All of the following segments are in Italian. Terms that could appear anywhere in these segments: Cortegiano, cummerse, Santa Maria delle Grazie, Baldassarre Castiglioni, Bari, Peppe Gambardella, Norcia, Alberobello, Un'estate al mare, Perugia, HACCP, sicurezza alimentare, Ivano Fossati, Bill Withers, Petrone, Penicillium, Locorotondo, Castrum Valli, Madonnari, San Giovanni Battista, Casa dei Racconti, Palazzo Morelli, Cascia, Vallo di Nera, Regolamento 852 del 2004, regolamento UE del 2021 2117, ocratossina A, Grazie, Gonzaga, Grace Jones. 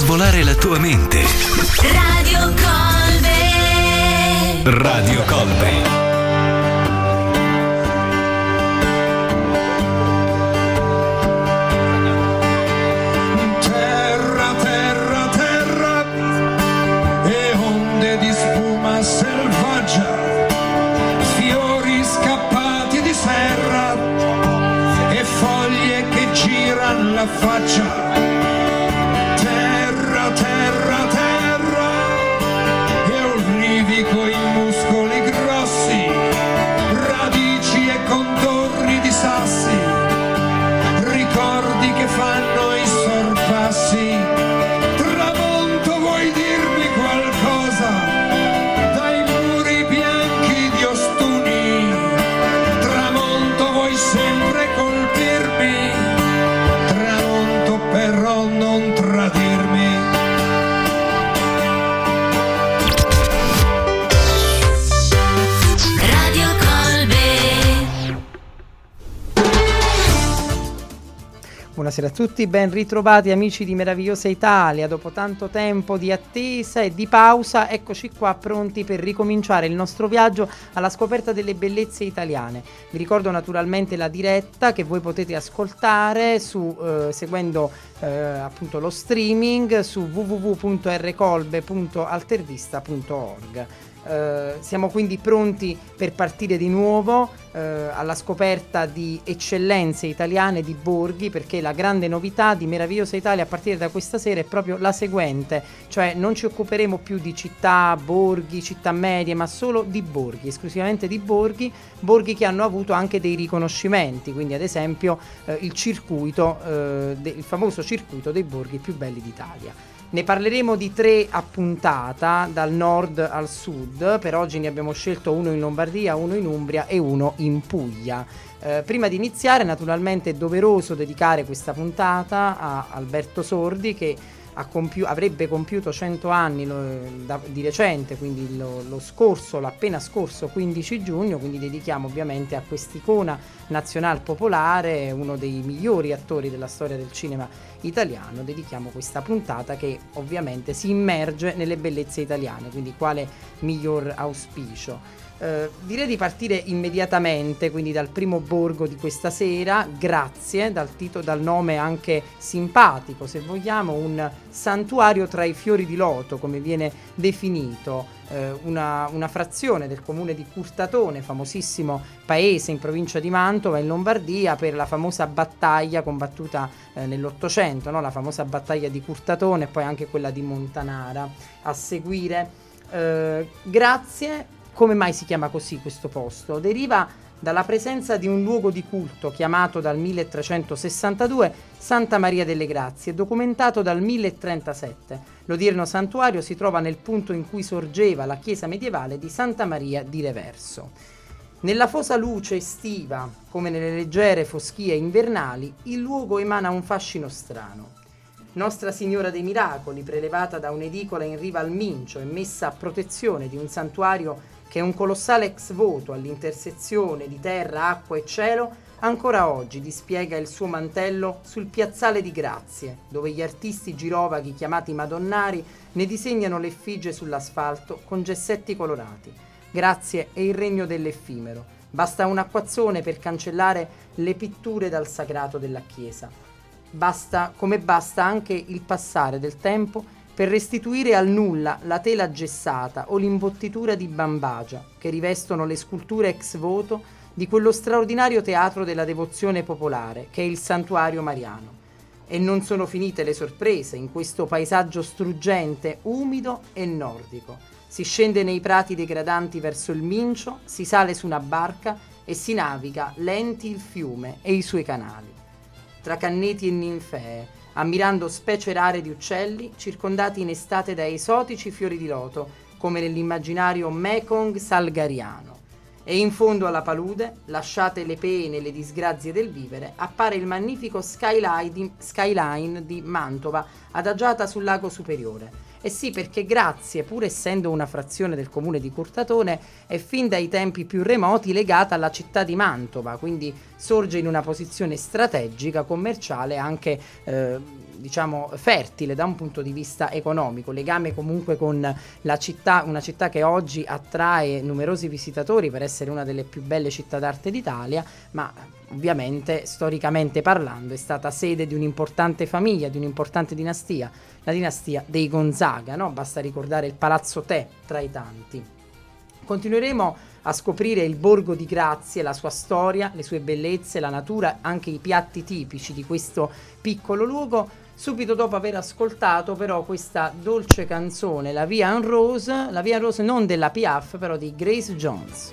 Fa volare la tua mente. Radio Colbe. Radio Colbe. La faccia, terra, terra, terra, e olivi coi muscoli grossi, radici e contorni di sassi, ricordi che fanno i sorpassi. Tramonto, vuoi dirmi qualcosa? Dai muri bianchi di Ostuni, tramonto, vuoi sempre colpirmi? Però non tradirmi. Radio Colbe. Buonasera a tutti, ben ritrovati amici di Meravigliosa Italia. Dopo tanto tempo di attesa e di pausa, eccoci qua pronti per ricominciare il nostro viaggio alla scoperta delle bellezze italiane. Vi ricordo naturalmente la diretta che voi potete ascoltare su seguendo appunto lo streaming su www.rcolbe.altervista.org. Siamo quindi pronti per partire di nuovo alla scoperta di eccellenze italiane, di borghi, perché la grande novità di Meravigliosa Italia a partire da questa sera è proprio la seguente, cioè non ci occuperemo più di città, borghi, città medie, ma solo di borghi, esclusivamente di borghi che hanno avuto anche dei riconoscimenti, quindi ad esempio il circuito, il famoso circuito dei borghi più belli d'Italia. Ne parleremo di 3 a puntata, dal nord al sud. Per oggi ne abbiamo scelto uno in Lombardia, uno in Umbria e uno in Puglia. Prima di iniziare, naturalmente è doveroso dedicare questa puntata a Alberto Sordi, che avrebbe compiuto 100 anni di recente, quindi l'appena scorso 15 giugno, quindi dedichiamo ovviamente a quest'icona nazional popolare, uno dei migliori attori della storia del cinema italiano, dedichiamo questa puntata che ovviamente si immerge nelle bellezze italiane, quindi quale miglior auspicio. Direi di partire immediatamente quindi dal primo borgo di questa sera, Grazie, dal nome anche simpatico se vogliamo, un santuario tra i fiori di loto come viene definito, una frazione del comune di Curtatone, famosissimo paese in provincia di Mantova in Lombardia per la famosa battaglia combattuta nell'Ottocento, no? La famosa battaglia di Curtatone e poi anche quella di Montanara a seguire. Grazie. Come mai si chiama così questo posto? Deriva dalla presenza di un luogo di culto chiamato dal 1362 Santa Maria delle Grazie, documentato dal 1037. L'odierno santuario si trova nel punto in cui sorgeva la chiesa medievale di Santa Maria di Reverso. Nella fosa luce estiva, come nelle leggere foschie invernali, il luogo emana un fascino strano. Nostra Signora dei Miracoli, prelevata da un'edicola in riva al Mincio e messa a protezione di un santuario che è un colossale ex voto all'intersezione di terra, acqua e cielo, ancora oggi dispiega il suo mantello sul piazzale di Grazie, dove gli artisti girovaghi chiamati Madonnari ne disegnano l'effigie sull'asfalto con gessetti colorati. Grazie è il regno dell'effimero. Basta un acquazzone per cancellare le pitture dal sagrato della chiesa. Basta anche il passare del tempo per restituire al nulla la tela gessata o l'imbottitura di bambagia che rivestono le sculture ex voto di quello straordinario teatro della devozione popolare che è il Santuario Mariano. E non sono finite le sorprese in questo paesaggio struggente, umido e nordico. Si scende nei prati degradanti verso il Mincio, si sale su una barca e si naviga lenti il fiume e i suoi canali, tra canneti e ninfee, ammirando specie rare di uccelli circondati in estate da esotici fiori di loto, come nell'immaginario Mekong salgariano. E in fondo alla palude, lasciate le pene e le disgrazie del vivere, appare il magnifico skyline di Mantova, adagiata sul lago superiore. E sì, perché Grazie, pur essendo una frazione del comune di Curtatone, è fin dai tempi più remoti legata alla città di Mantova, quindi sorge in una posizione strategica, commerciale, anche diciamo fertile da un punto di vista economico, legame comunque con la città, una città che oggi attrae numerosi visitatori per essere una delle più belle città d'arte d'Italia, ma ovviamente storicamente parlando è stata sede di un'importante famiglia, di un'importante dinastia, la dinastia dei Gonzaga, no? Basta ricordare il Palazzo Tè tra i tanti. Continueremo a scoprire il borgo di Grazie, la sua storia, le sue bellezze, la natura, anche i piatti tipici di questo piccolo luogo, subito dopo aver ascoltato però questa dolce canzone, La Vie en Rose, La Vie en Rose non della Piaf, però di Grace Jones.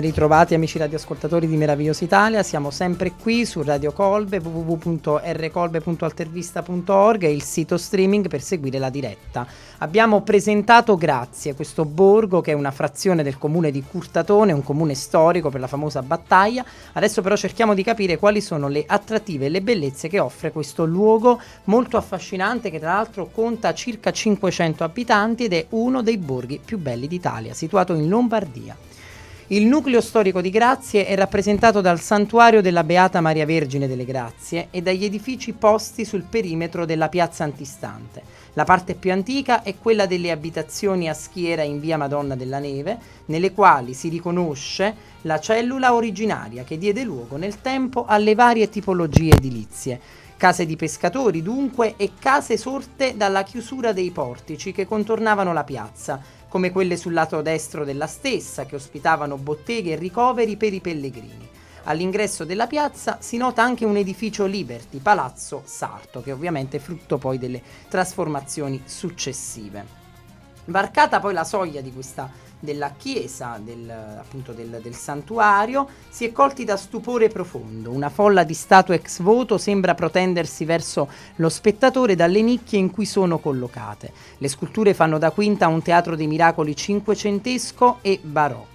Ritrovati amici radioascoltatori di Meravigliosa Italia, siamo sempre qui su Radio Colbe, www.rcolbe.altervista.org e il sito streaming per seguire la diretta. Abbiamo presentato Grazie, questo borgo che è una frazione del comune di Curtatone, un comune storico per la famosa battaglia. Adesso però cerchiamo di capire quali sono le attrattive e le bellezze che offre questo luogo molto affascinante, che tra l'altro conta circa 500 abitanti ed è uno dei borghi più belli d'Italia, situato in Lombardia. Il nucleo storico di Grazie è rappresentato dal santuario della Beata Maria Vergine delle Grazie e dagli edifici posti sul perimetro della piazza antistante. La parte più antica è quella delle abitazioni a schiera in via Madonna della Neve, nelle quali si riconosce la cellula originaria che diede luogo nel tempo alle varie tipologie edilizie. Case di pescatori dunque e case sorte dalla chiusura dei portici che contornavano la piazza, come quelle sul lato destro della stessa che ospitavano botteghe e ricoveri per i pellegrini. All'ingresso della piazza si nota anche un edificio liberty, Palazzo Sarto, che ovviamente è frutto poi delle trasformazioni successive. Varcata poi la soglia di questa della chiesa, del santuario, si è colti da stupore profondo. Una folla di statue ex voto sembra protendersi verso lo spettatore dalle nicchie in cui sono collocate. Le sculture fanno da quinta a un teatro dei miracoli cinquecentesco e barocco.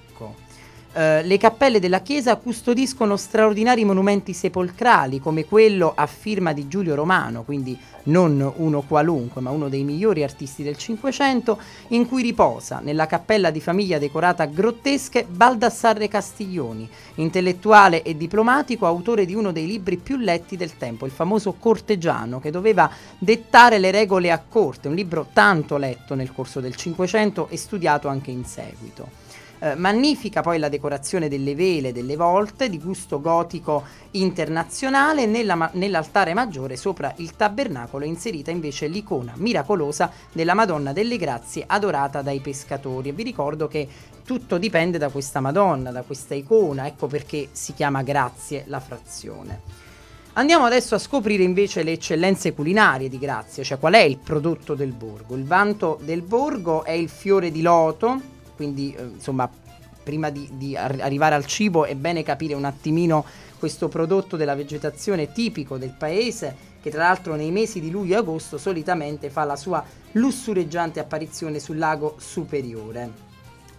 Le cappelle della chiesa custodiscono straordinari monumenti sepolcrali come quello a firma di Giulio Romano, quindi non uno qualunque ma uno dei migliori artisti del Cinquecento, in cui riposa nella cappella di famiglia decorata a grottesche Baldassarre Castiglioni, intellettuale e diplomatico, autore di uno dei libri più letti del tempo, il famoso Cortegiano, che doveva dettare le regole a corte, un libro tanto letto nel corso del Cinquecento e studiato anche in seguito. Magnifica poi la decorazione delle vele, delle volte, di gusto gotico internazionale. Nell'altare maggiore, sopra il tabernacolo, è inserita invece l'icona miracolosa della Madonna delle Grazie, adorata dai pescatori. E vi ricordo che tutto dipende da questa Madonna, da questa icona, ecco perché si chiama Grazie la frazione. Andiamo adesso a scoprire invece le eccellenze culinarie di Grazie, cioè qual è il prodotto del borgo. Il vanto del borgo è il fiore di loto, quindi insomma prima di arrivare al cibo è bene capire un attimino questo prodotto della vegetazione tipico del paese, che tra l'altro nei mesi di luglio e agosto solitamente fa la sua lussureggiante apparizione sul lago superiore.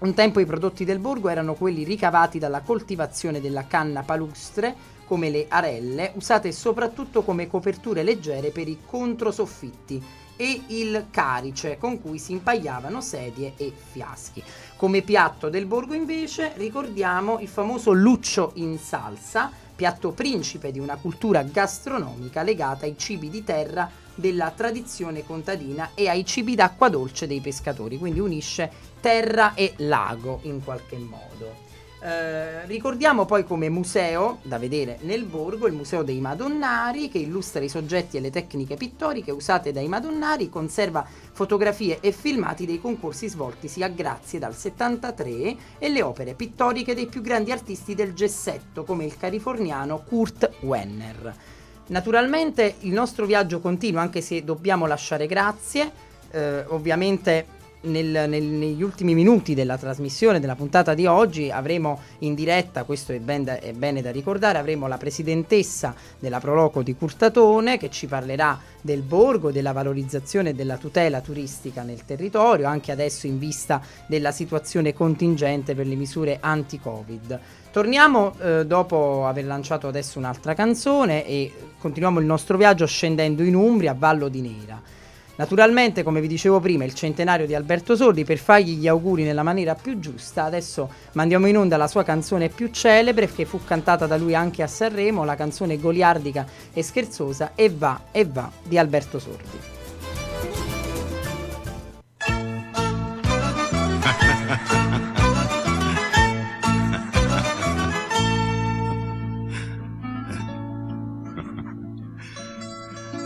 Un tempo i prodotti del borgo erano quelli ricavati dalla coltivazione della canna palustre, come le arelle, usate soprattutto come coperture leggere per i controsoffitti, e il carice con cui si impagliavano sedie e fiaschi. Come piatto del borgo invece ricordiamo il famoso luccio in salsa, piatto principe di una cultura gastronomica legata ai cibi di terra della tradizione contadina e ai cibi d'acqua dolce dei pescatori, quindi unisce terra e lago in qualche modo. Ricordiamo poi come museo da vedere nel borgo il Museo dei Madonnari, che illustra i soggetti e le tecniche pittoriche usate dai Madonnari, conserva fotografie e filmati dei concorsi svoltisi a Grazie dal 73 e le opere pittoriche dei più grandi artisti del gessetto come il californiano Kurt Wenner. Naturalmente il nostro viaggio continua anche se dobbiamo lasciare Grazie, ovviamente negli ultimi minuti della trasmissione, della puntata di oggi, avremo in diretta, questo è bene da ricordare, avremo la presidentessa della Proloco di Curtatone che ci parlerà del borgo, della valorizzazione e della tutela turistica nel territorio, anche adesso in vista della situazione contingente per le misure anti-Covid. Torniamo dopo aver lanciato adesso un'altra canzone e continuiamo il nostro viaggio scendendo in Umbria, a Vallo di Nera. Naturalmente, come vi dicevo prima, il centenario di Alberto Sordi, per fargli gli auguri nella maniera più giusta adesso mandiamo in onda la sua canzone più celebre, che fu cantata da lui anche a Sanremo, la canzone goliardica e scherzosa E va di Alberto Sordi.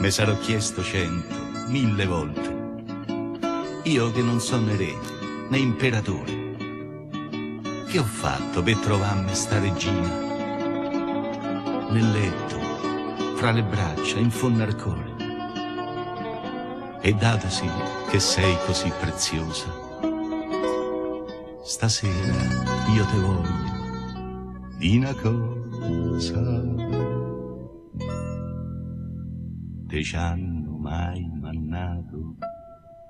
Me sarò chiesto 100.000 volte, io che non sono né re né imperatore, che ho fatto per trovarmi sta regina? Nel letto, fra le braccia, in fondo al cuore. E datasi che sei così preziosa, stasera io te voglio di una cosa. 10 anni mai mannato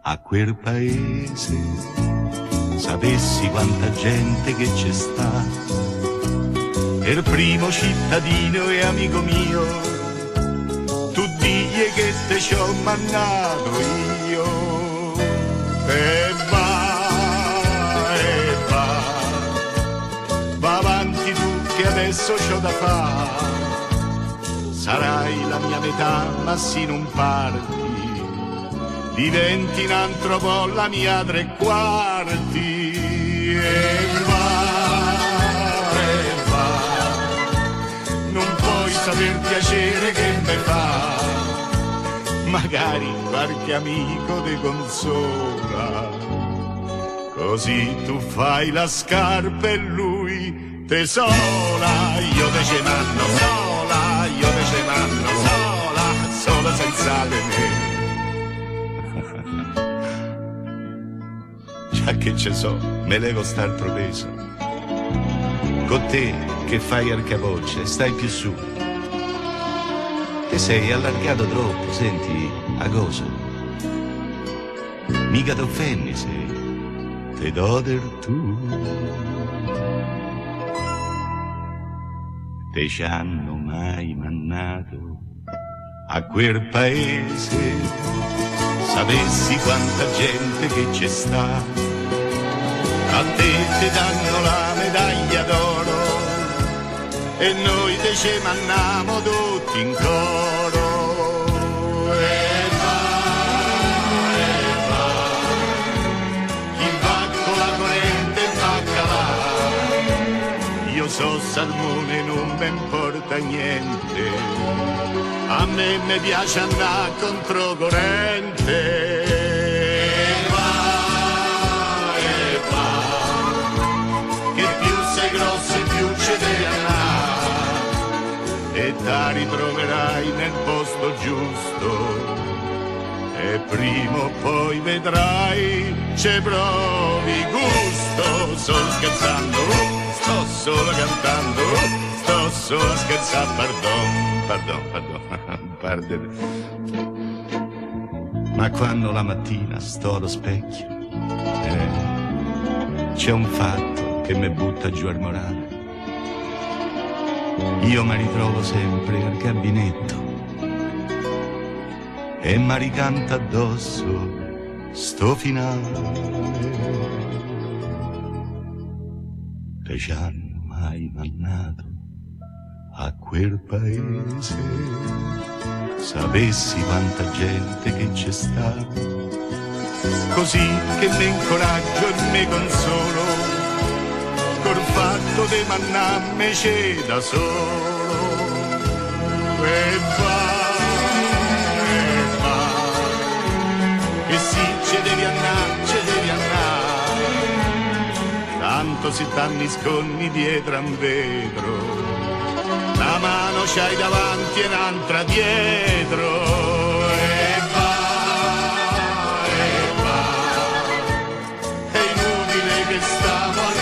a quel paese, sapessi quanta gente che c'è sta. Per primo cittadino e amico mio, tu digli che te ci ho mannato io. E va, va avanti tu che adesso c'ho da fare. Sarai la mia metà, ma se non parti diventi un altro po' la mia tre quarti. E va, non puoi saper piacere che me fa, magari qualche amico te consola, così tu fai la scarpa e lui te sola. Io te ce mando sola, io te ce mando sola, sola senza di me. Già che ce so, me levo star proteso. Con te che fai arcabocce, stai più su. Te sei allargato troppo, senti, a cosa? Mica t'offendi se te do del tu. Te ci hanno mai mannato a quel paese? Sapessi quanta gente che c'è sta, a te ti danno la medaglia d'oro e noi te ce mandiamo tutti in coro. E va, chi va con la corrente va calà. Io so salmone, non mi importa niente. A me mi piace andare controcorrente. E va, che più sei grosso e più ci devi andare. E ti ritroverai nel posto giusto. E prima o poi vedrai, ci provi gusto. Sto scherzando, sto solo cantando, sto solo scherzando, pardon. Pardon. Ma quando la mattina sto allo specchio, c'è un fatto che mi butta giù al morale. Io mi ritrovo sempre al gabinetto e mi ricanta addosso sto finale. Te ci hanno mai mannato a quel paese, sapessi quanta gente che c'è sta, così che mi incoraggio e mi consolo, col fatto di mannarmi c'è da solo. E va, e sì, ci devi andare, ci devi andare, tanto si t'ha nascondi dietro a un vetro. La mano c'hai davanti e un'altra dietro. E va, è inutile che stiamo a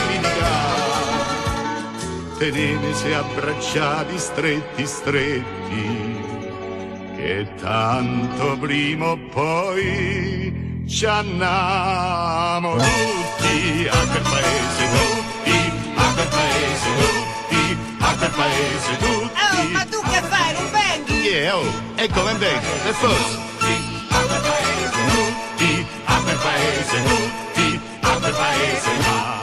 litigare. Tenetesi abbracciati stretti stretti, che tanto prima o poi ci andiamo tutti a quel paese, tutti a quel paese, tutti a quel paese tutti. Oh, ma tu che fai, non venghi? Yeah, oh, e come vengo? E forse a quel paese tutti, a quel paese tutti, a quel paese là.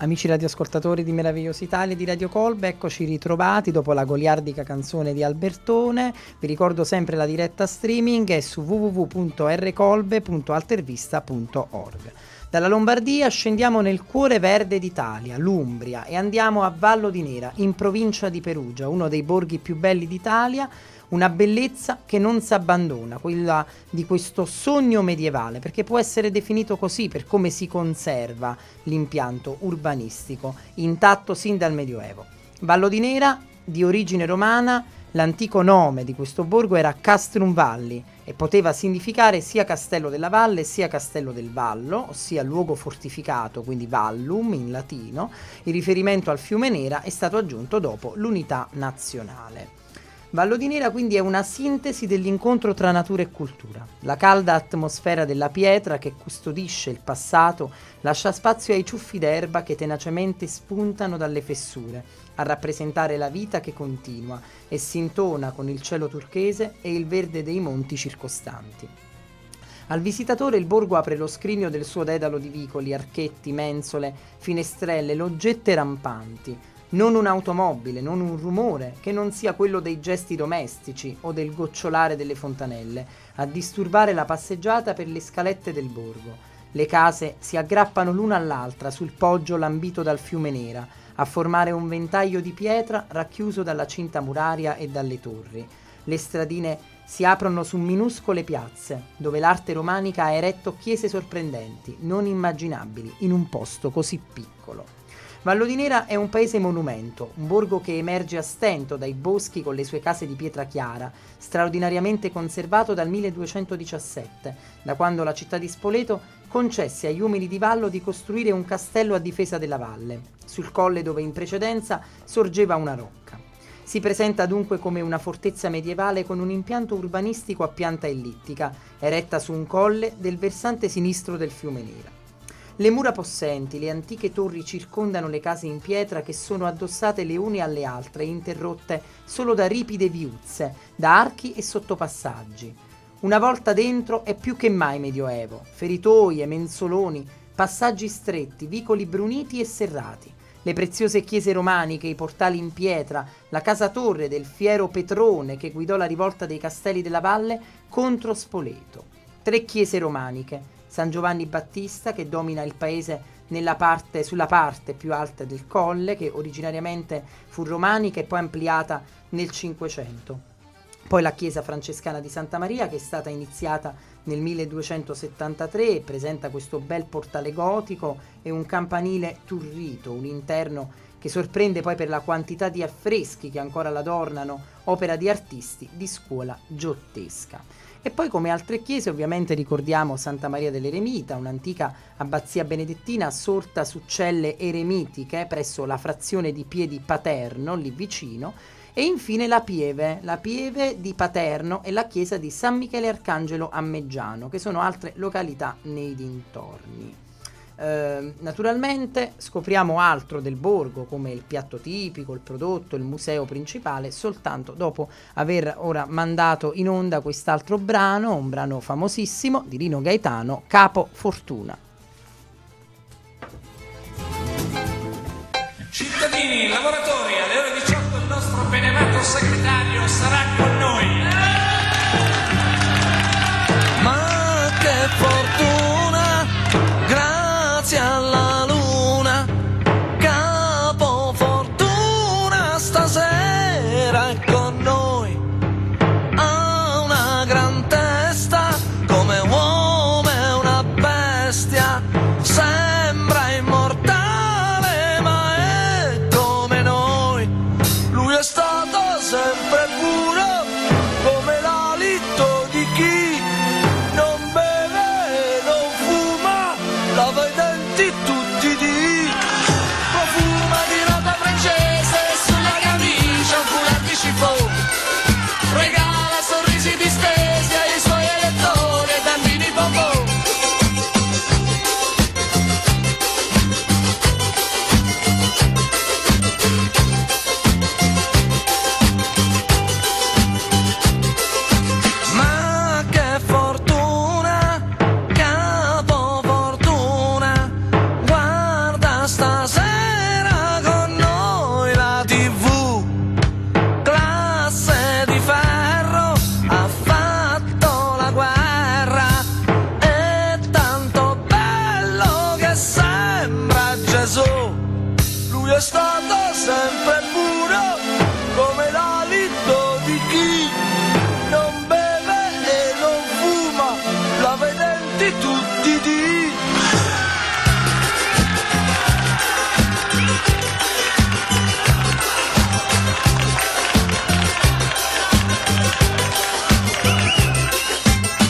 Amici radioascoltatori di Meravigliosa Italia di Radio Colbe, eccoci ritrovati dopo la goliardica canzone di Albertone. Vi ricordo sempre la diretta streaming è su www.rcolbe.altervista.org. Dalla Lombardia scendiamo nel cuore verde d'Italia, l'Umbria, e andiamo a Vallo di Nera, in provincia di Perugia, uno dei borghi più belli d'Italia. Una bellezza che non si abbandona, quella di questo sogno medievale, perché può essere definito così per come si conserva l'impianto urbanistico, intatto sin dal Medioevo. Vallo di Nera, di origine romana, l'antico nome di questo borgo era Castrum Valli e poteva significare sia castello della valle sia castello del vallo, ossia luogo fortificato, quindi vallum in latino. Il riferimento al fiume Nera è stato aggiunto dopo l'unità nazionale. Vallo di Nera quindi è una sintesi dell'incontro tra natura e cultura. La calda atmosfera della pietra che custodisce il passato lascia spazio ai ciuffi d'erba che tenacemente spuntano dalle fessure a rappresentare la vita che continua e si intona con il cielo turchese e il verde dei monti circostanti. Al visitatore il borgo apre lo scrigno del suo dedalo di vicoli, archetti, mensole, finestrelle, loggette rampanti, Non un'automobile, non un rumore, che non sia quello dei gesti domestici o del gocciolare delle fontanelle, a disturbare la passeggiata per le scalette del borgo. Le case si aggrappano l'una all'altra sul poggio lambito dal fiume Nera, a formare un ventaglio di pietra racchiuso dalla cinta muraria e dalle torri. Le stradine si aprono su minuscole piazze, dove l'arte romanica ha eretto chiese sorprendenti, non immaginabili, in un posto così piccolo. Vallo di Nera è un paese monumento, un borgo che emerge a stento dai boschi con le sue case di pietra chiara, straordinariamente conservato dal 1217, da quando la città di Spoleto concesse agli umili di Vallo di costruire un castello a difesa della valle, sul colle dove in precedenza sorgeva una rocca. Si presenta dunque come una fortezza medievale con un impianto urbanistico a pianta ellittica, eretta su un colle del versante sinistro del fiume Nera. Le mura possenti, le antiche torri circondano le case in pietra che sono addossate le une alle altre, interrotte solo da ripide viuzze, da archi e sottopassaggi. Una volta dentro è più che mai medioevo, feritoie, mensoloni, passaggi stretti, vicoli bruniti e serrati, le preziose chiese romaniche, i portali in pietra, la casa torre del fiero Petrone che guidò la rivolta dei castelli della valle contro Spoleto. 3 chiese romaniche, San Giovanni Battista che domina il paese sulla parte più alta del colle, che originariamente fu romanica e poi ampliata nel 500. Poi la chiesa francescana di Santa Maria, che è stata iniziata nel 1273 e presenta questo bel portale gotico e un campanile turrito, un interno che sorprende poi per la quantità di affreschi che ancora l'adornano, opera di artisti di scuola giottesca. E poi, come altre chiese, ovviamente ricordiamo Santa Maria dell'Eremita, un'antica abbazia benedettina assorta su celle eremitiche presso la frazione di Piedi Paterno, lì vicino, e infine la Pieve di Paterno e la chiesa di San Michele Arcangelo a Meggiano, che sono altre località nei dintorni. Naturalmente scopriamo altro del borgo, come il piatto tipico, il prodotto, il museo principale, soltanto dopo aver ora mandato in onda quest'altro brano, un brano famosissimo di Rino Gaetano, Capo Fortuna. Cittadini, lavoratori, alle ore 18 il nostro benefatto segretario sarà con noi. Ma che fortuna, grazie alla luna, Capo Fortuna stasera è con noi. Ha una gran testa, come uomo è una bestia, sembra immortale ma è come noi. Lui è stato sempre puro, come l'alito di chi non beve, non fuma, lava i denti tutti i dì. Profuma di roba francese sulla camicia, un foulard di chiffon, regala sorrisi distesi ai suoi elettori e dà mini bonbon. Ma che fortuna, Capo Fortuna, guarda stasera con noi la TV. Classe di ferro ha fatto la guerra, è tanto bello che sembra Gesù. Lui è stato sempre puro, come l'alito di chi non beve e non fuma, lava i denti tutti i dì.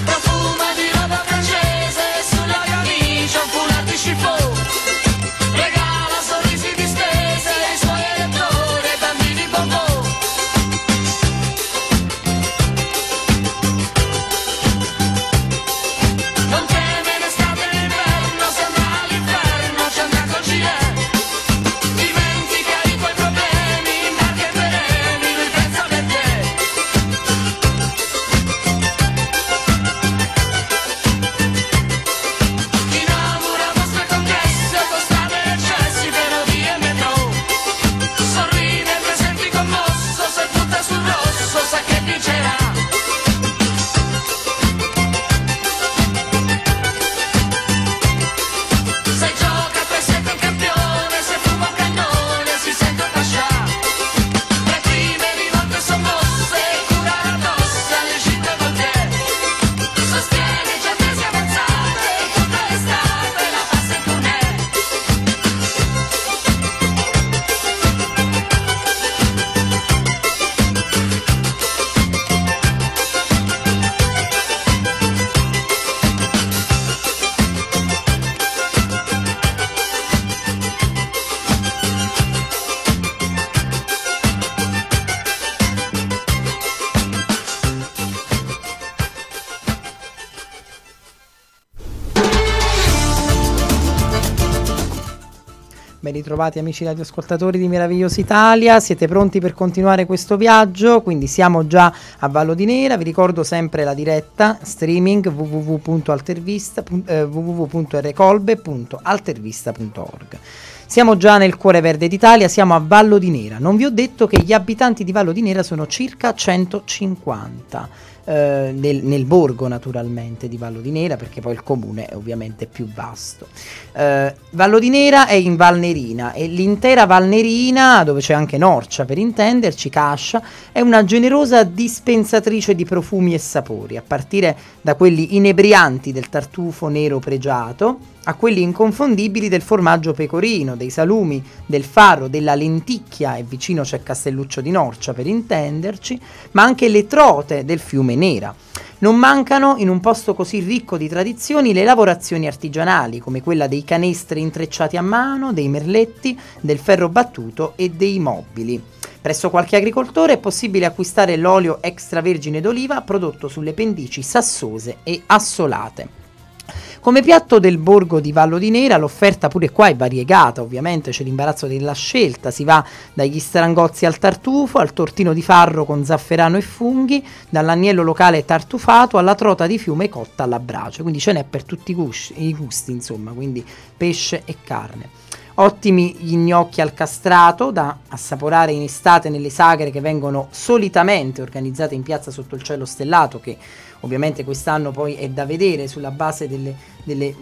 Profuma di roba francese sulla camicia, un foulard di chiffon, regala sorrisi distesi ai suoi elettori e dà mini bonbon. Non teme l'estate e l'inverno, Ben ritrovati amici radioascoltatori di Meravigliosa Italia, siete pronti per continuare questo viaggio? Quindi siamo già a Vallo di Nera, vi ricordo sempre la diretta streaming www.altervista.org. Siamo già nel cuore verde d'Italia, siamo a Vallo di Nera. Non vi ho detto che gli abitanti di Vallo di Nera sono circa 150 nel borgo naturalmente di Vallo di Nera, perché poi il comune è ovviamente più vasto. Vallo di Nera è in Valnerina e l'intera Valnerina, dove c'è anche Norcia per intenderci, Cascia, è una generosa dispensatrice di profumi e sapori, a partire da quelli inebrianti del tartufo nero pregiato a quelli inconfondibili del formaggio pecorino, dei salumi, del farro, della lenticchia, e vicino c'è Castelluccio di Norcia per intenderci, ma anche le trote del fiume Nera. Non mancano, in un posto così ricco di tradizioni, le lavorazioni artigianali, come quella dei canestri intrecciati a mano, dei merletti, del ferro battuto e dei mobili. Presso qualche agricoltore è possibile acquistare l'olio extravergine d'oliva prodotto sulle pendici sassose e assolate. Come piatto del borgo di Vallo di Nera l'offerta pure qua è variegata, ovviamente c'è l'imbarazzo della scelta, si va dagli strangozzi al tartufo, al tortino di farro con zafferano e funghi, dall'agnello locale tartufato alla trota di fiume cotta alla brace, quindi ce n'è per tutti i gusti insomma, quindi pesce e carne. Ottimi gli gnocchi al castrato da assaporare in estate nelle sagre che vengono solitamente organizzate in piazza sotto il cielo stellato, che ovviamente quest'anno poi è da vedere sulla base delle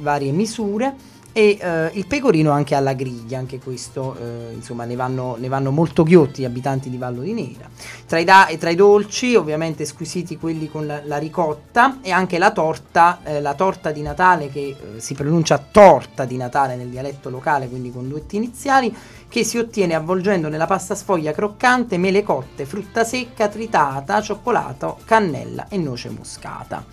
varie misure, e il pecorino anche alla griglia, anche questo insomma ne vanno molto ghiotti gli abitanti di Vallo di Nera. Tra i dolci ovviamente squisiti quelli con la ricotta e anche la torta di Natale, che si pronuncia torta di Natale nel dialetto locale, quindi con due T iniziali, che si ottiene avvolgendo nella pasta sfoglia croccante mele cotte, frutta secca, tritata, cioccolato, cannella e noce moscata.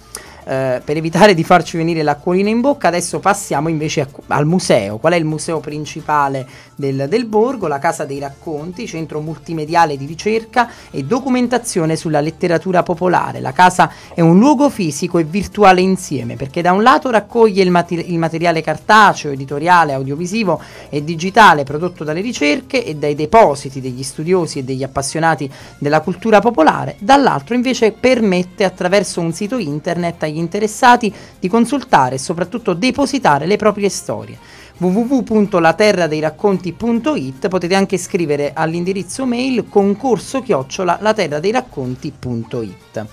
Per evitare di farci venire l'acquolina in bocca adesso passiamo invece al museo. Qual è il museo principale del borgo? La Casa dei Racconti, centro multimediale di ricerca e documentazione sulla letteratura popolare. La casa è un luogo fisico e virtuale insieme, perché da un lato raccoglie il materiale cartaceo, editoriale, audiovisivo e digitale prodotto dalle ricerche e dai depositi degli studiosi e degli appassionati della cultura popolare, dall'altro invece permette attraverso un sito internet agli interessati di consultare e soprattutto depositare le proprie storie. www.laterradeiracconti.it. potete anche scrivere all'indirizzo mail concorso@laterradeiracconti.it.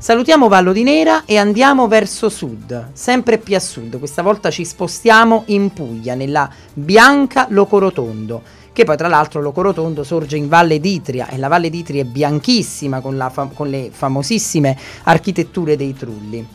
Salutiamo Vallo di Nera e andiamo verso sud, sempre più a sud. Questa volta ci spostiamo in Puglia, nella bianca Locorotondo, che poi tra l'altro Locorotondo sorge in Valle d'Itria e la Valle d'Itria è bianchissima con le famosissime architetture dei trulli.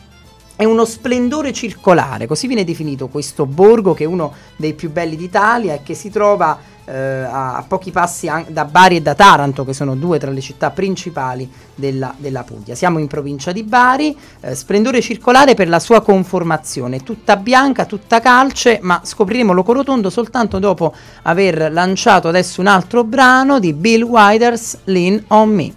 È uno splendore circolare, così viene definito questo borgo, che è uno dei più belli d'Italia e che si trova a pochi passi da Bari e da Taranto, che sono due tra le città principali della Puglia. Siamo in provincia di Bari, splendore circolare per la sua conformazione, tutta bianca, tutta calce, ma scopriremo Locorotondo soltanto dopo aver lanciato adesso un altro brano di Bill Withers, Lean on Me.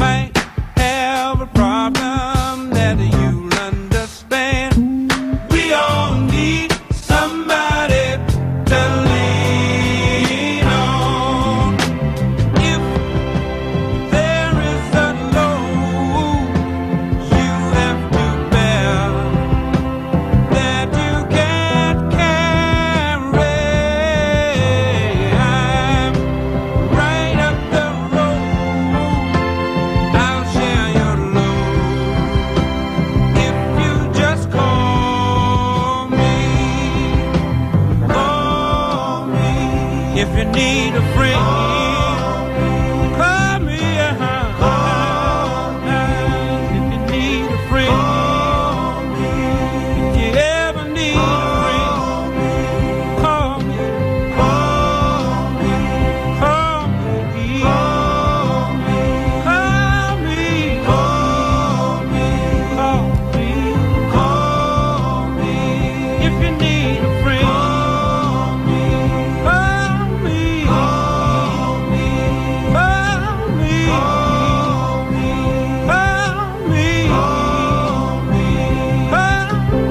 might have a problem that you'll understand. We all need somebody to lean on. If there is a load you have to bear that you can't carry, I'm right up the road, I'll share your load. If you just call me, call me. If you need a friend, call me. If you need a friend, if you ever need a friend, call me. Call me. Call me. Call me. Call me. Call me. If you need a friend, call me. Call me. Call me. Call me. Call me. Call me. Call me. Call me. Call me.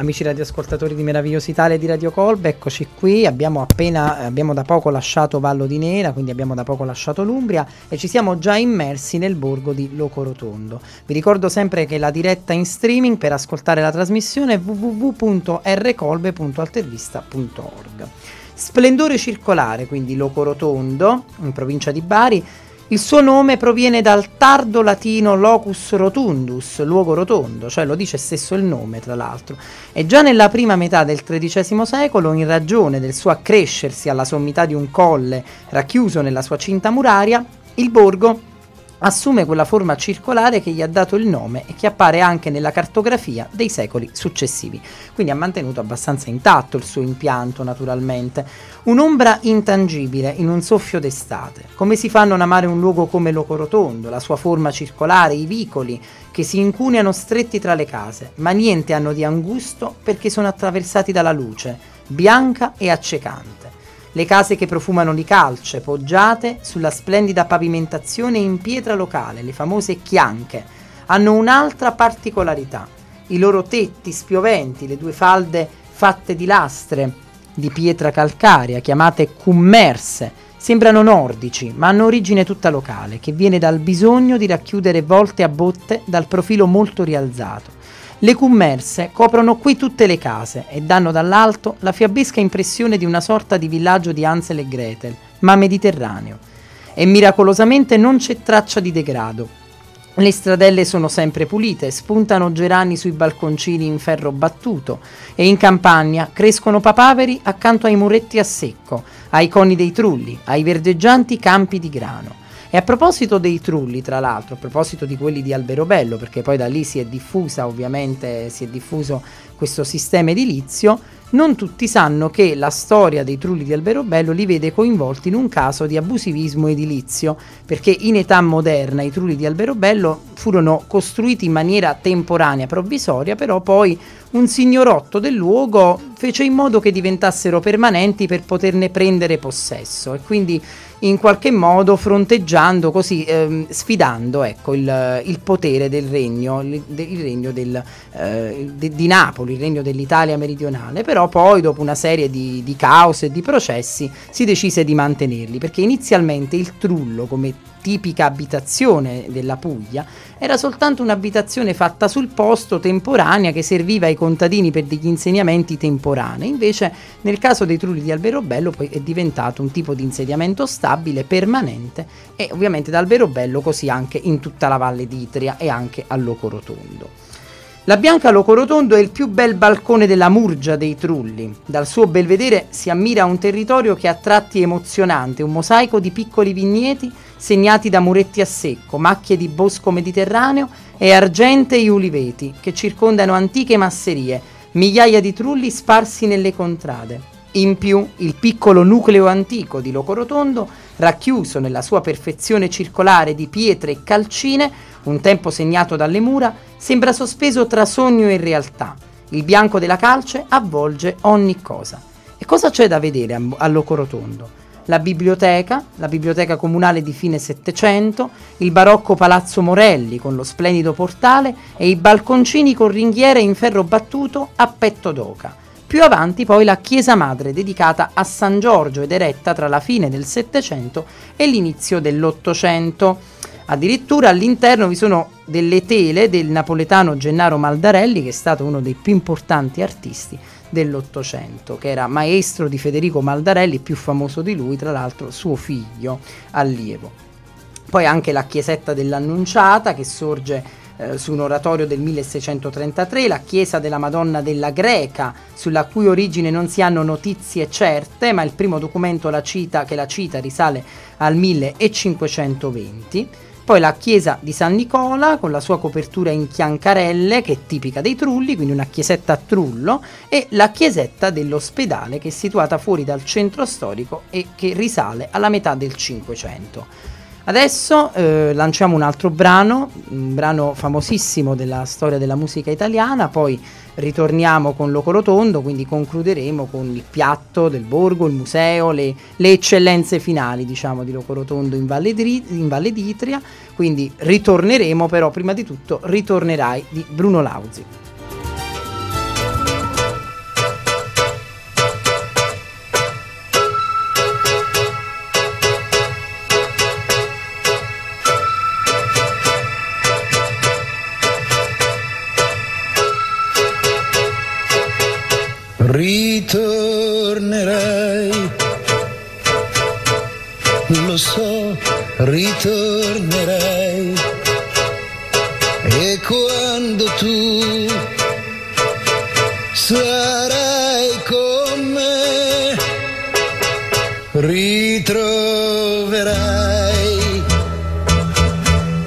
Amici radioascoltatori di Meravigliosa Italia e di Radio Colbe, eccoci qui, abbiamo da poco lasciato Vallo di Nera, quindi abbiamo da poco lasciato l'Umbria e ci siamo già immersi nel borgo di Locorotondo. Vi ricordo sempre che la diretta in streaming per ascoltare la trasmissione è www.rcolbe.altervista.org. Splendore circolare, quindi Locorotondo, in provincia di Bari. Il suo nome proviene dal tardo latino locus rotundus, luogo rotondo, cioè lo dice stesso il nome, tra l'altro. E già nella prima metà del XIII secolo, in ragione del suo accrescersi alla sommità di un colle racchiuso nella sua cinta muraria, il borgo assume quella forma circolare che gli ha dato il nome e che appare anche nella cartografia dei secoli successivi. Quindi ha mantenuto abbastanza intatto il suo impianto, naturalmente. Un'ombra intangibile in un soffio d'estate. Come si fa a non amare un luogo come Locorotondo, la sua forma circolare, i vicoli che si incuneano stretti tra le case, ma niente hanno di angusto perché sono attraversati dalla luce, bianca e accecante. Le case che profumano di calce, poggiate sulla splendida pavimentazione in pietra locale, le famose chianche, hanno un'altra particolarità. I loro tetti spioventi, le due falde fatte di lastre di pietra calcarea, chiamate cummerse, sembrano nordici, ma hanno origine tutta locale, che viene dal bisogno di racchiudere volte a botte dal profilo molto rialzato. Le cummerse coprono qui tutte le case e danno dall'alto la fiabesca impressione di una sorta di villaggio di Hansel e Gretel, ma mediterraneo. E miracolosamente non c'è traccia di degrado. Le stradelle sono sempre pulite, spuntano gerani sui balconcini in ferro battuto e in campagna crescono papaveri accanto ai muretti a secco, ai coni dei trulli, ai verdeggianti campi di grano. E a proposito dei trulli, tra l'altro, a proposito di quelli di Alberobello, perché poi da lì si è diffuso questo sistema edilizio, non tutti sanno che la storia dei trulli di Alberobello li vede coinvolti in un caso di abusivismo edilizio, perché in età moderna i trulli di Alberobello furono costruiti in maniera temporanea, provvisoria, però poi un signorotto del luogo fece in modo che diventassero permanenti per poterne prendere possesso e quindi in qualche modo fronteggiando così, sfidando il potere del regno, di Napoli, il regno dell'Italia meridionale. Però poi dopo una serie di cause e di processi si decise di mantenerli, perché inizialmente il trullo come tipica abitazione della Puglia era soltanto un'abitazione fatta sul posto, temporanea, che serviva ai contadini per degli insegnamenti temporanei. Invece nel caso dei trulli di Alberobello poi è diventato un tipo di insediamento stabile, permanente, e ovviamente da Alberobello così anche in tutta la Valle d'Itria e anche a Locorotondo. La Bianca Locorotondo è il più bel balcone della Murgia dei Trulli. Dal suo belvedere si ammira un territorio che a tratti è emozionante, un mosaico di piccoli vigneti segnati da muretti a secco, macchie di bosco mediterraneo e argentei uliveti che circondano antiche masserie, migliaia di trulli sparsi nelle contrade. In più, il piccolo nucleo antico di Locorotondo, racchiuso nella sua perfezione circolare di pietre e calcine, un tempo segnato dalle mura, sembra sospeso tra sogno e realtà. Il bianco della calce avvolge ogni cosa. E cosa c'è da vedere a Locorotondo? La biblioteca comunale di fine Settecento, il barocco Palazzo Morelli con lo splendido portale e i balconcini con ringhiere in ferro battuto a petto d'oca. Più avanti poi la chiesa madre dedicata a San Giorgio ed eretta tra la fine del Settecento e l'inizio dell'Ottocento. Addirittura all'interno vi sono delle tele del napoletano Gennaro Maldarelli, che è stato uno dei più importanti artisti dell'Ottocento, che era maestro di Federico Maldarelli, più famoso di lui, tra l'altro suo figlio allievo. Poi anche la chiesetta dell'Annunciata, che sorge su un oratorio del 1633, la chiesa della Madonna della Greca, sulla cui origine non si hanno notizie certe, ma il primo documento la cita risale al 1520. Poi la chiesa di San Nicola con la sua copertura in chiancarelle, che è tipica dei trulli, quindi una chiesetta a trullo, e la chiesetta dell'ospedale, che è situata fuori dal centro storico e che risale alla metà del Cinquecento. Adesso lanciamo un altro brano, un brano famosissimo della storia della musica italiana, poi ritorniamo con Locorotondo, quindi concluderemo con il piatto del borgo, il museo, le eccellenze finali, diciamo, di Locorotondo in Valle d'Itria. Quindi ritorneremo, però prima di tutto Ritornerai di Bruno Lauzi. Ritornerai, lo so, ritornerai, e quando tu sarai con me, ritroverai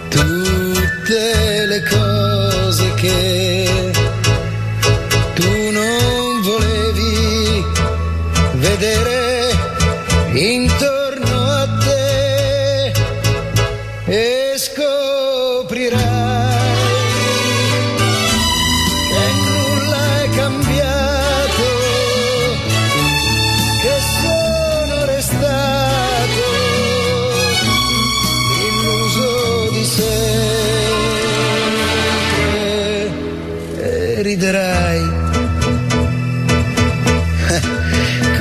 tutte le cose che intorno a te, e scoprirai che nulla è cambiato, che sono restato illuso di sé, e riderai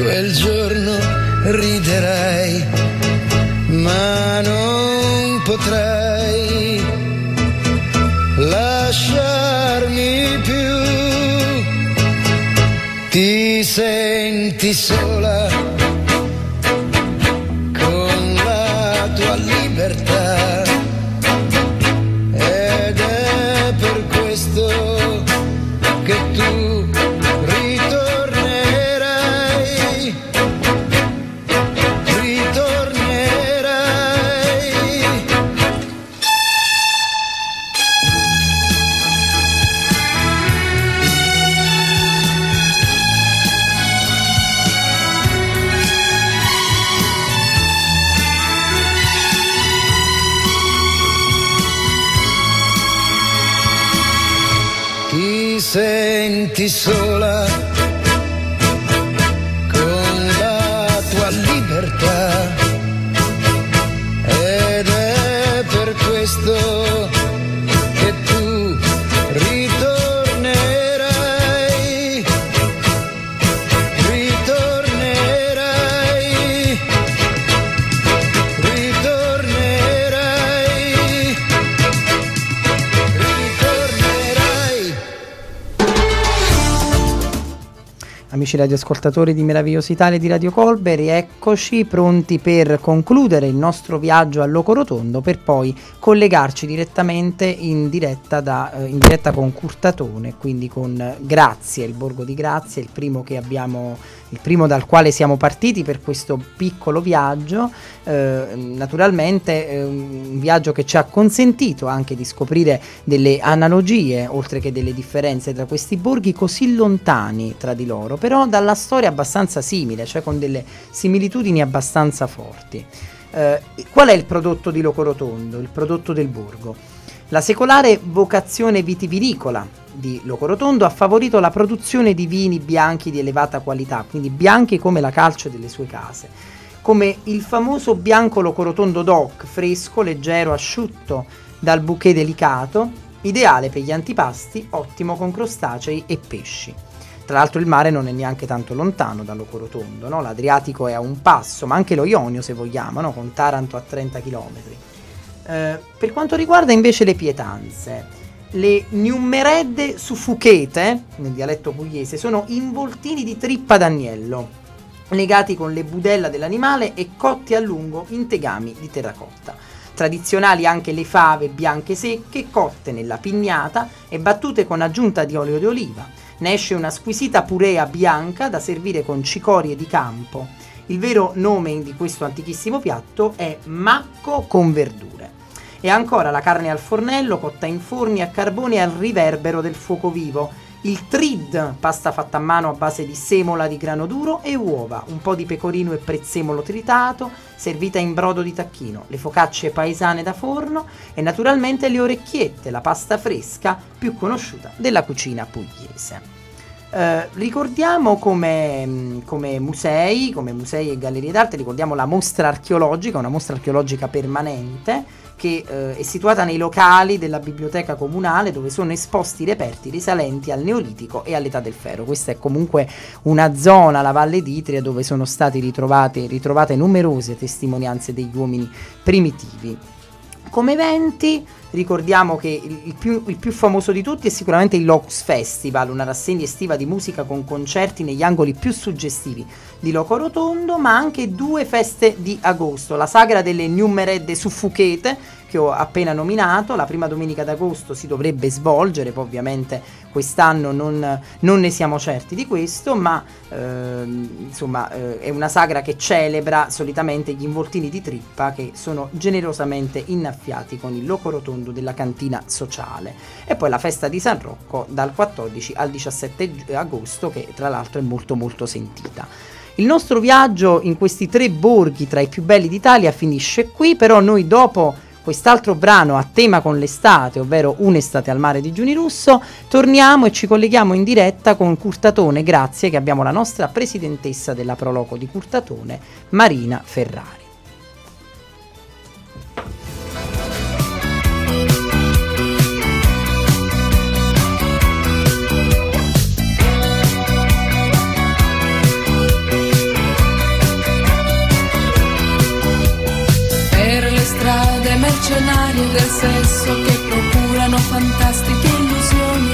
quel giorno. Riderai, ma non potrai lasciarmi più. Ti senti sola con la tua libertà, ed è per questo che tu senti sola con la tua libertà, ed è per questo che tu ritornerai, ritornerai, ritornerai, ritornerai. Amici radioascoltatori di Meravigliosa Italia di Radio Colbe, rieccoci pronti per concludere il nostro viaggio a Locorotondo, per poi collegarci direttamente in diretta con Curtatone, quindi con Grazie, il borgo di Grazie, il primo dal quale siamo partiti per questo piccolo viaggio. Naturalmente un viaggio che ci ha consentito anche di scoprire delle analogie, oltre che delle differenze tra questi borghi così lontani tra di loro, però dalla storia abbastanza simile, cioè con delle similitudini abbastanza forti. Qual è il prodotto di Locorotondo, il prodotto del borgo? La secolare vocazione vitivinicola, di Locorotondo ha favorito la produzione di vini bianchi di elevata qualità, quindi bianchi come la calce delle sue case, come il famoso bianco Locorotondo DOC, fresco, leggero, asciutto, dal bouquet delicato, ideale per gli antipasti, ottimo con crostacei e pesci. Tra l'altro il mare non è neanche tanto lontano da Locorotondo, no? L'Adriatico è a un passo, ma anche lo Ionio se vogliamo, no? Con Taranto a 30 km. Per quanto riguarda invece le pietanze, le Nummeredde suffuchete, nel dialetto pugliese, sono involtini di trippa d'agnello, legati con le budella dell'animale e cotti a lungo in tegami di terracotta. Tradizionali anche le fave bianche secche, cotte nella pignata e battute con aggiunta di olio d'oliva. Ne esce una squisita purea bianca da servire con cicorie di campo. Il vero nome di questo antichissimo piatto è macco con verdure. E ancora la carne al fornello, cotta in forni a carbone e al riverbero del fuoco vivo. Il trid, pasta fatta a mano a base di semola di grano duro e uova, un po' di pecorino e prezzemolo tritato, servita in brodo di tacchino, le focacce paesane da forno e naturalmente le orecchiette, la pasta fresca più conosciuta della cucina pugliese. Ricordiamo come musei e gallerie d'arte, ricordiamo la mostra archeologica, una mostra archeologica permanente, che è situata nei locali della biblioteca comunale, dove sono esposti i reperti risalenti al Neolitico e all'età del ferro. Questa è comunque una zona, la Valle d'Itria, dove sono state ritrovate numerose testimonianze degli uomini primitivi. Come eventi ricordiamo che il più famoso di tutti è sicuramente il Locus Festival, una rassegna estiva di musica con concerti negli angoli più suggestivi di Locorotondo, ma anche due feste di agosto, la sagra delle Nummeredde suffuchete che ho appena nominato, la prima domenica d'agosto si dovrebbe svolgere, poi ovviamente quest'anno non ne siamo certi di questo, ma è una sagra che celebra solitamente gli involtini di trippa che sono generosamente innaffiati con il Locorotondo della cantina sociale. E poi la festa di San Rocco dal 14 al 17 agosto, che tra l'altro è molto molto sentita. Il nostro viaggio in questi tre borghi tra i più belli d'Italia finisce qui, però noi dopo quest'altro brano a tema con l'estate, ovvero Un'estate al mare di Giuni Russo, torniamo e ci colleghiamo in diretta con Curtatone Grazie, che abbiamo la nostra presidentessa della Proloco di Curtatone, Marina Ferrari. Mercenarie del sesso che procurano fantastiche illusioni,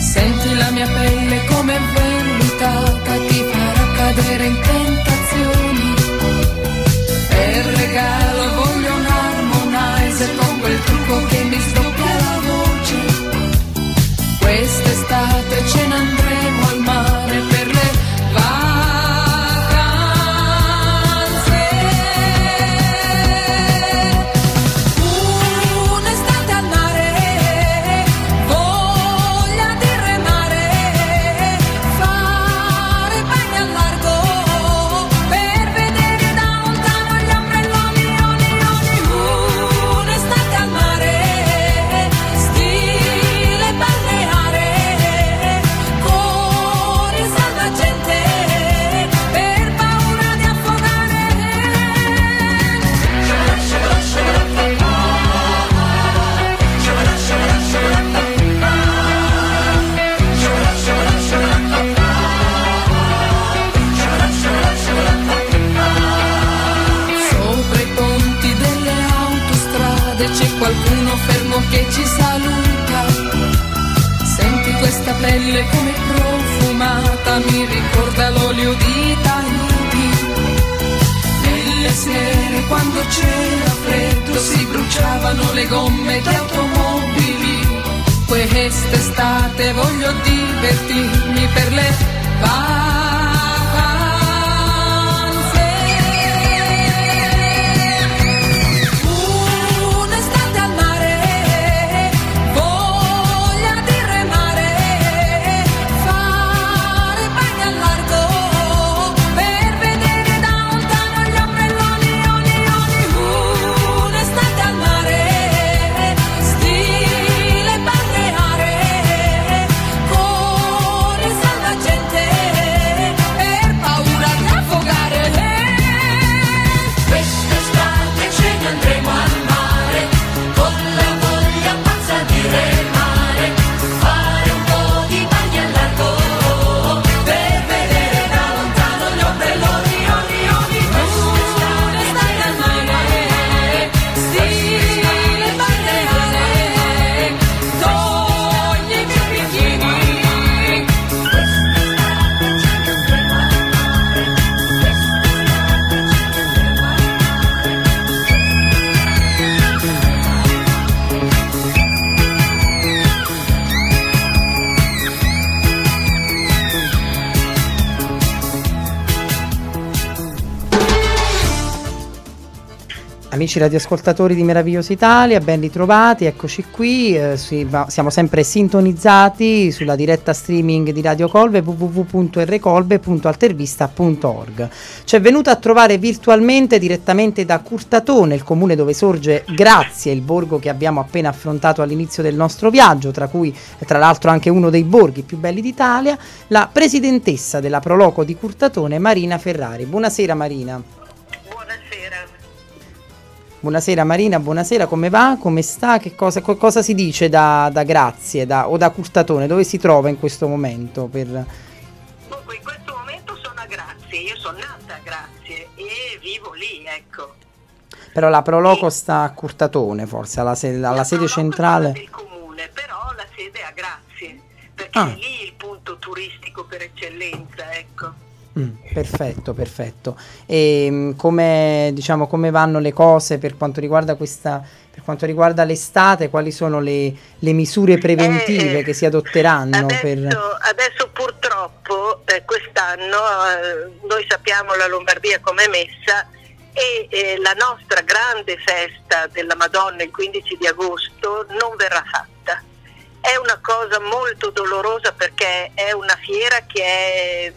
senti la mia pelle come vellutata, ti farà cadere in tentazioni. Per regalo voglio un harmonizer con quel trucco che mi sdoppia la voce. Quest'estate ce ne andremo al mare per le che ci saluta, senti questa pelle come profumata, mi ricorda l'olio di Tahiti. Nelle sere quando c'era freddo si bruciavano le gomme di automobili. Quest'estate voglio divertirmi per le Amici radioascoltatori di Meravigliosa Italia, ben ritrovati, eccoci qui, siamo sempre sintonizzati sulla diretta streaming di Radio Colbe www.rcolbe.altervista.org. Ci è venuto a trovare virtualmente, direttamente da Curtatone, il comune dove sorge Grazie, il borgo che abbiamo appena affrontato all'inizio del nostro viaggio, tra cui tra l'altro anche uno dei borghi più belli d'Italia, la presidentessa della Proloco di Curtatone, Marina Ferrari. Buonasera Marina. Buonasera Marina, buonasera, come va? Come sta? Che cosa si dice da Grazie o da Curtatone? Dove si trova in questo momento? Dunque, in questo momento sono a Grazie, io sono nata a Grazie e vivo lì, ecco. Però la Proloco sta a Curtatone, forse, alla sede centrale? Del comune, però la sede è a Grazie, perché è lì il punto turistico per eccellenza, ecco. Perfetto. E come vanno le cose per quanto riguarda l'estate? Quali sono le misure preventive che si adotteranno? Adesso purtroppo quest'anno noi sappiamo la Lombardia com'è messa e la nostra grande festa della Madonna il 15 di agosto non verrà fatta. È una cosa molto dolorosa perché è una fiera che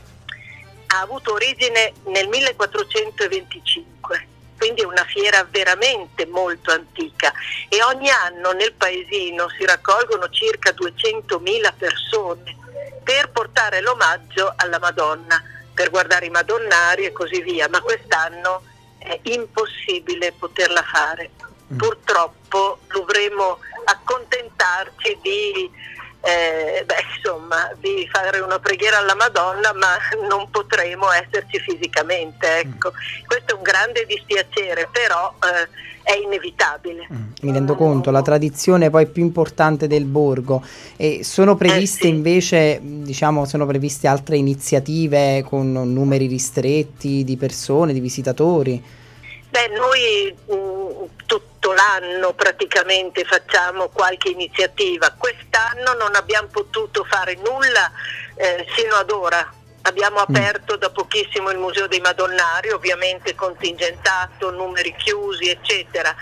ha avuto origine nel 1425, quindi è una fiera veramente molto antica e ogni anno nel paesino si raccolgono circa 200.000 persone per portare l'omaggio alla Madonna, per guardare i Madonnari e così via, ma quest'anno è impossibile poterla fare. Purtroppo dovremo accontentarci di fare una preghiera alla Madonna, ma non potremo esserci fisicamente, ecco. Questo è un grande dispiacere, però è inevitabile. Mi rendo conto, la tradizione poi più importante del borgo. E sono previste invece, sono previste altre iniziative con numeri ristretti di persone, di visitatori? Noi tutto l'anno praticamente facciamo qualche iniziativa, quest'anno non abbiamo potuto fare nulla sino ad ora, abbiamo aperto da pochissimo il Museo dei Madonnari, ovviamente contingentato, numeri chiusi eccetera,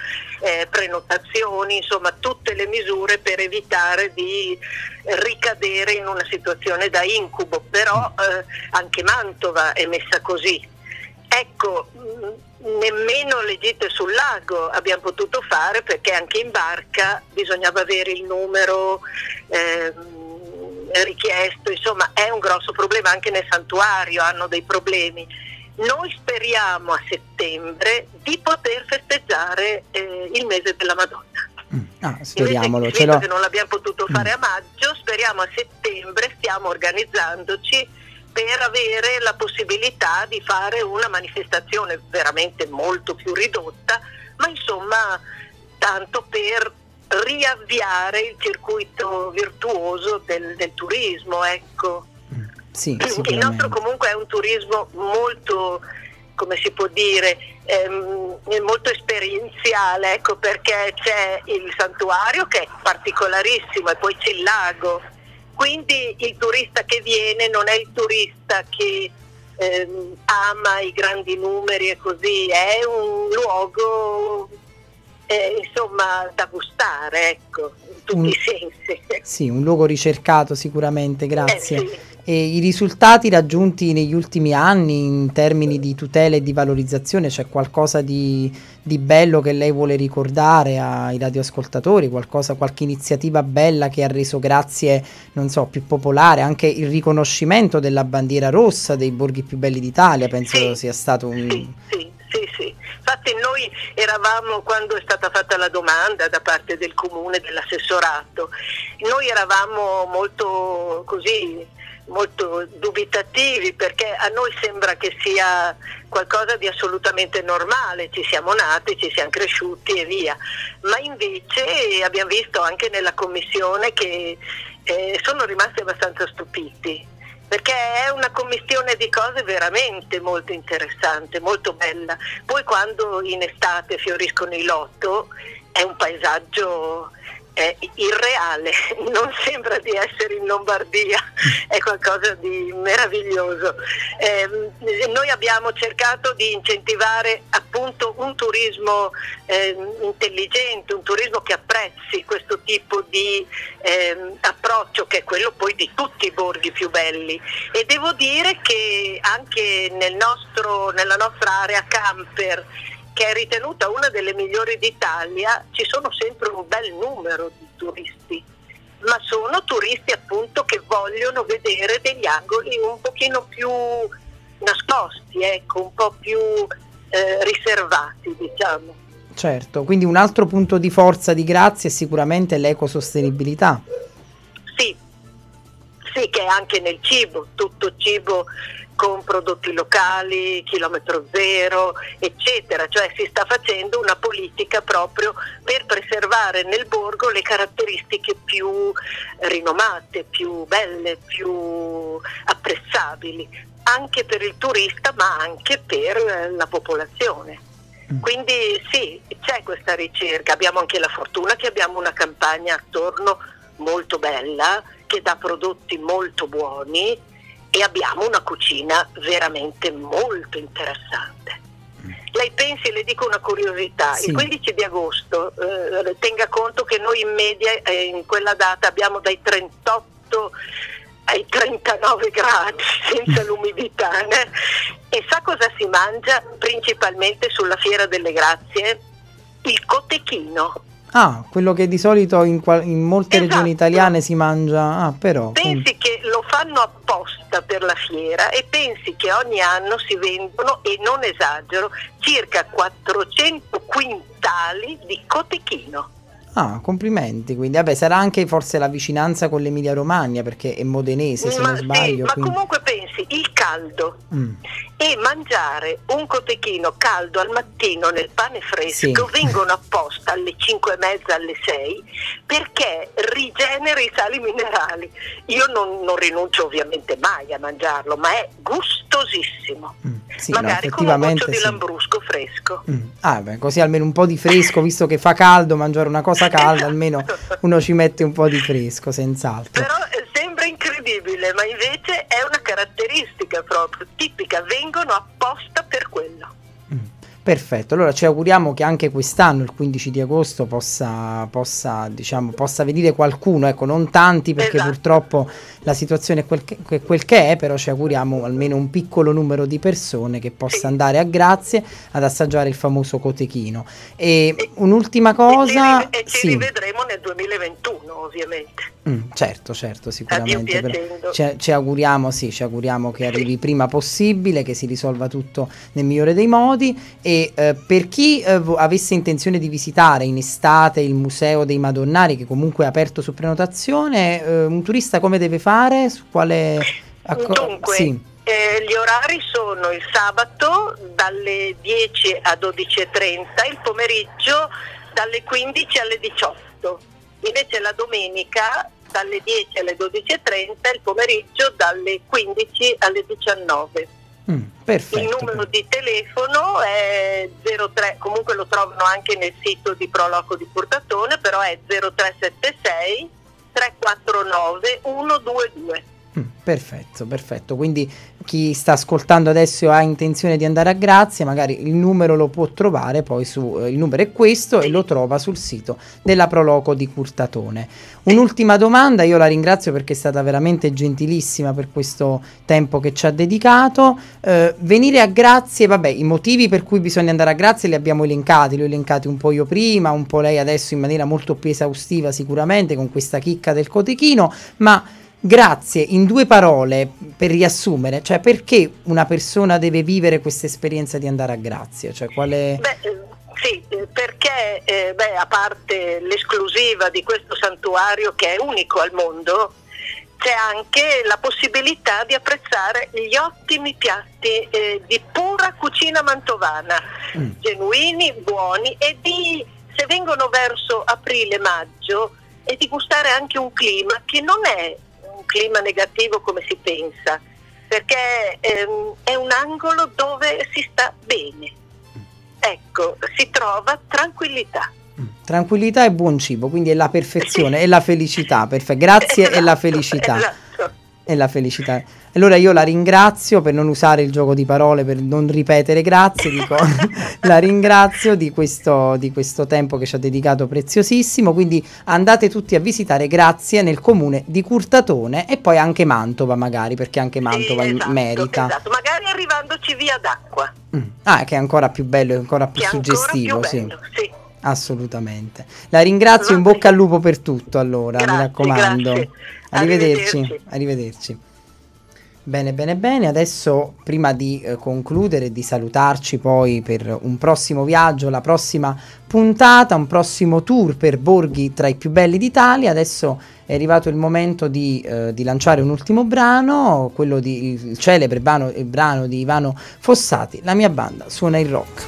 prenotazioni, insomma tutte le misure per evitare di ricadere in una situazione da incubo, però anche Mantova è messa così, ecco. Nemmeno le gite sul lago abbiamo potuto fare perché anche in barca bisognava avere il numero richiesto, insomma è un grosso problema, anche nel santuario hanno dei problemi. Noi speriamo a settembre di poter festeggiare il mese della Madonna. Speriamolo, che non l'abbiamo potuto fare a maggio, speriamo a settembre, stiamo organizzandoci per avere la possibilità di fare una manifestazione veramente molto più ridotta, ma insomma tanto per riavviare il circuito virtuoso del turismo, ecco. Sì, il nostro comunque è un turismo molto, come si può dire, molto esperienziale, ecco, perché c'è il santuario che è particolarissimo e poi c'è il lago. Quindi il turista che viene non è il turista che ama i grandi numeri e così, è un luogo da gustare, ecco, in tutti i sensi. Sì, un luogo ricercato sicuramente, grazie. Sì. E i risultati raggiunti negli ultimi anni in termini di tutela e di valorizzazione, c'è qualcosa di bello che lei vuole ricordare ai radioascoltatori, qualche iniziativa bella che ha reso Grazie, non so, più popolare, anche il riconoscimento della bandiera rossa dei borghi più belli d'Italia, penso sia stato un... Sì. Infatti noi eravamo, quando è stata fatta la domanda da parte del comune, dell'assessorato, noi eravamo molto dubitativi perché a noi sembra che sia qualcosa di assolutamente normale, ci siamo nati, ci siamo cresciuti e via, ma invece abbiamo visto anche nella commissione che sono rimasti abbastanza stupiti, perché è una commissione di cose veramente molto interessante, molto bella. Poi quando in estate fioriscono i lotto è un paesaggio è irreale, non sembra di essere in Lombardia, è qualcosa di meraviglioso. Noi abbiamo cercato di incentivare appunto un turismo intelligente, un turismo che apprezzi questo tipo di approccio, che è quello poi di tutti i borghi più belli, e devo dire che anche nella nostra area camper, che è ritenuta una delle migliori d'Italia, ci sono sempre un bel numero di turisti, ma sono turisti appunto che vogliono vedere degli angoli un pochino più nascosti, ecco, un po' più riservati, diciamo. Certo, quindi un altro punto di forza di Grazie è sicuramente l'ecosostenibilità. Sì, sì, che è anche nel cibo, tutto cibo con prodotti locali, chilometro zero, eccetera, cioè si sta facendo una politica proprio per preservare nel borgo le caratteristiche più rinomate, più belle, più apprezzabili, anche per il turista ma anche per la popolazione. Quindi sì, c'è questa ricerca, abbiamo anche la fortuna che abbiamo una campagna attorno molto bella, che dà prodotti molto buoni, e abbiamo una cucina veramente molto interessante. Lei pensi, le dico una curiosità, sì. Il 15 di agosto, tenga conto che noi in media in quella data abbiamo dai 38 ai 39 gradi senza l'umidità, né? E sa cosa si mangia principalmente sulla Fiera delle Grazie? Il cotechino. Ah, quello che di solito in molte regioni italiane si mangia. Ah, però pensi che lo fanno apposta per la fiera, e pensi che ogni anno si vendono, e non esagero, circa 400 quintali di cotechino. Ah, complimenti. Quindi vabbè, sarà anche forse la vicinanza con l'Emilia Romagna, perché è modenese, se non sbaglio. Ma quindi... comunque pensi, il caldo e mangiare un cotechino caldo al mattino nel pane fresco, sì. Vengono apposta alle 5:30, alle 6, perché rigenera i sali minerali. Io non rinuncio ovviamente mai a mangiarlo, ma è gustosissimo. Sì, magari no, con un goccio di lambrusco fresco. Ah, beh, così almeno un po' di fresco, visto che fa caldo, mangiare una cosa calda, almeno uno ci mette un po' di fresco, senz'altro. Però sembra incredibile, ma invece è una caratteristica proprio tipica, vengono apposta per quello. Perfetto, allora ci auguriamo che anche quest'anno il 15 di agosto possa venire qualcuno, ecco, non tanti, perché esatto. Purtroppo la situazione è quel che è, però ci auguriamo almeno un piccolo numero di persone che possa andare a Grazie ad assaggiare il famoso cotechino. E un'ultima cosa... Ci rivedremo nel 2021, ovviamente. Certo, sicuramente. Però ci auguriamo che arrivi prima possibile, che si risolva tutto nel migliore dei modi. E per chi avesse intenzione di visitare in estate il Museo dei Madonnari, che comunque è aperto su prenotazione, un turista come deve fare? Su quale... Dunque, sì. Gli orari sono il sabato dalle 10 a 12:30, il pomeriggio dalle 15 alle 18, invece la domenica dalle 10 alle 12:30, il pomeriggio dalle 15 alle 19. Perfetto. Il numero di telefono è 03, comunque lo trovano anche nel sito di Proloco di Curtatone, però è 0376 349 122. Perfetto, quindi chi sta ascoltando adesso e ha intenzione di andare a Grazie, magari il numero lo può trovare poi il numero è questo, e lo trova sul sito della Proloco di Curtatone. Un'ultima domanda, io la ringrazio perché è stata veramente gentilissima per questo tempo che ci ha dedicato. Venire a Grazie, i motivi per cui bisogna andare a Grazie li abbiamo elencati, li ho elencati un po' io prima, un po' lei adesso in maniera molto più esaustiva sicuramente con questa chicca del cotechino, ma Grazie, in due parole, per riassumere, cioè perché una persona deve vivere questa esperienza di andare a Grazie? Cioè, sì, perché a parte l'esclusiva di questo santuario che è unico al mondo, c'è anche la possibilità di apprezzare gli ottimi piatti di pura cucina mantovana, genuini, buoni, e se vengono verso aprile-maggio, e di gustare anche un clima che non è un clima negativo come si pensa, perché è un angolo dove si sta bene, ecco, si trova tranquillità. Tranquillità e buon cibo, quindi è la perfezione, sì. È la felicità, perfetto. Grazie, esatto, è la felicità. Esatto. È la felicità. Allora io la ringrazio, per non usare il gioco di parole, per non ripetere grazie, dico la ringrazio di questo tempo che ci ha dedicato, preziosissimo. Quindi andate tutti a visitare Grazie nel comune di Curtatone e poi anche Mantova magari, perché anche Mantova, sì, esatto, merita. Esatto, magari arrivandoci via d'acqua. Ah, che è ancora più bello, ancora più suggestivo. Ancora più bello, sì. Assolutamente. La ringrazio, in bocca al lupo per tutto, allora, grazie, mi raccomando. Grazie. Arrivederci. Bene, adesso prima di concludere, di salutarci poi per un prossimo viaggio, la prossima puntata, un prossimo tour per borghi tra i più belli d'Italia, adesso è arrivato il momento di lanciare un ultimo brano, quello il celebre brano di Ivano Fossati, La mia banda suona il rock.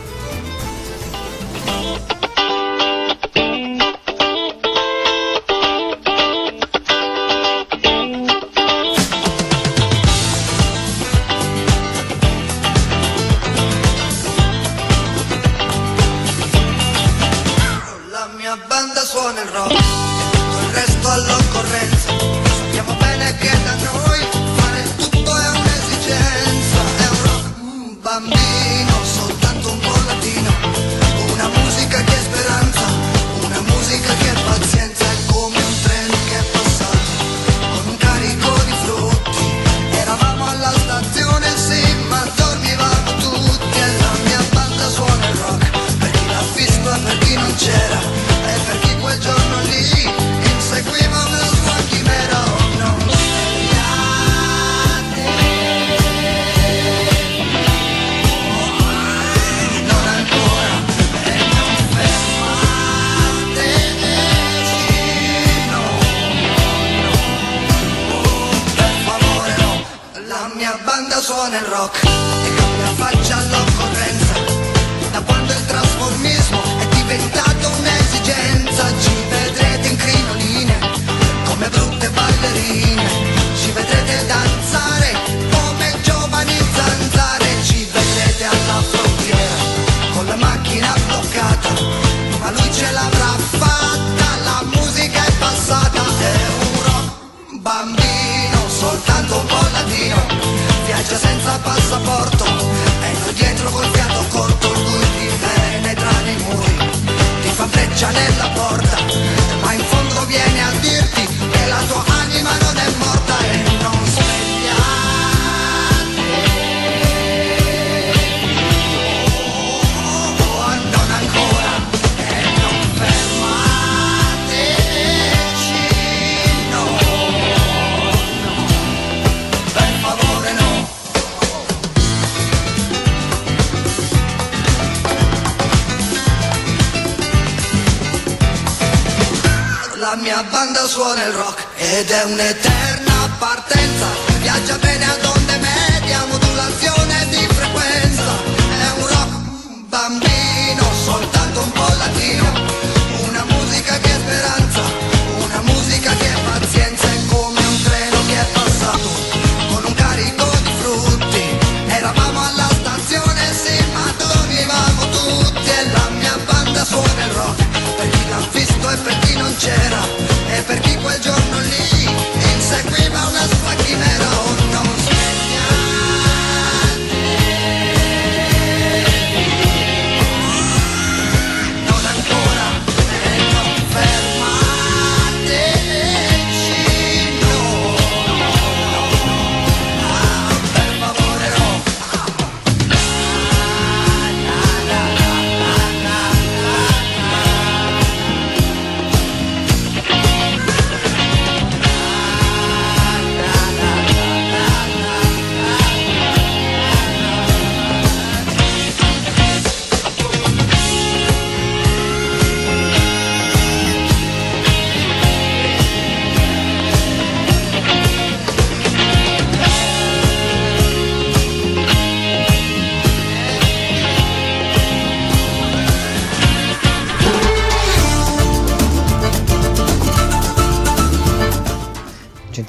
Per chi quel giorno lì inseguiva una sua chimera, o non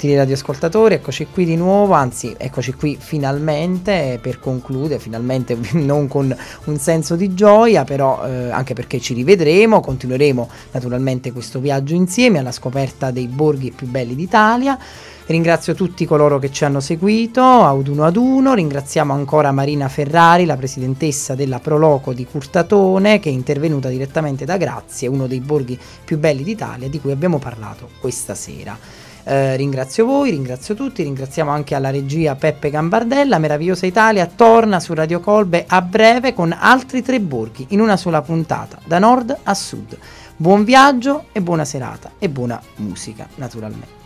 gentili radioascoltatori, eccoci qui di nuovo, anzi eccoci qui finalmente per concludere, finalmente non con un senso di gioia, però anche perché ci rivedremo, continueremo naturalmente questo viaggio insieme alla scoperta dei borghi più belli d'Italia. Ringrazio tutti coloro che ci hanno seguito ad uno, ringraziamo ancora Marina Ferrari, la presidentessa della Proloco di Curtatone, che è intervenuta direttamente da Grazie, uno dei borghi più belli d'Italia di cui abbiamo parlato questa sera. Ringrazio voi, ringrazio tutti, ringraziamo anche alla regia Peppe Gambardella. Meravigliosa Italia torna su Radio Colbe a breve con altri 3 borghi in una sola puntata, da nord a sud. Buon viaggio e buona serata e buona musica naturalmente.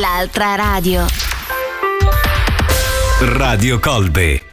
L'altra radio. Radio Colbe.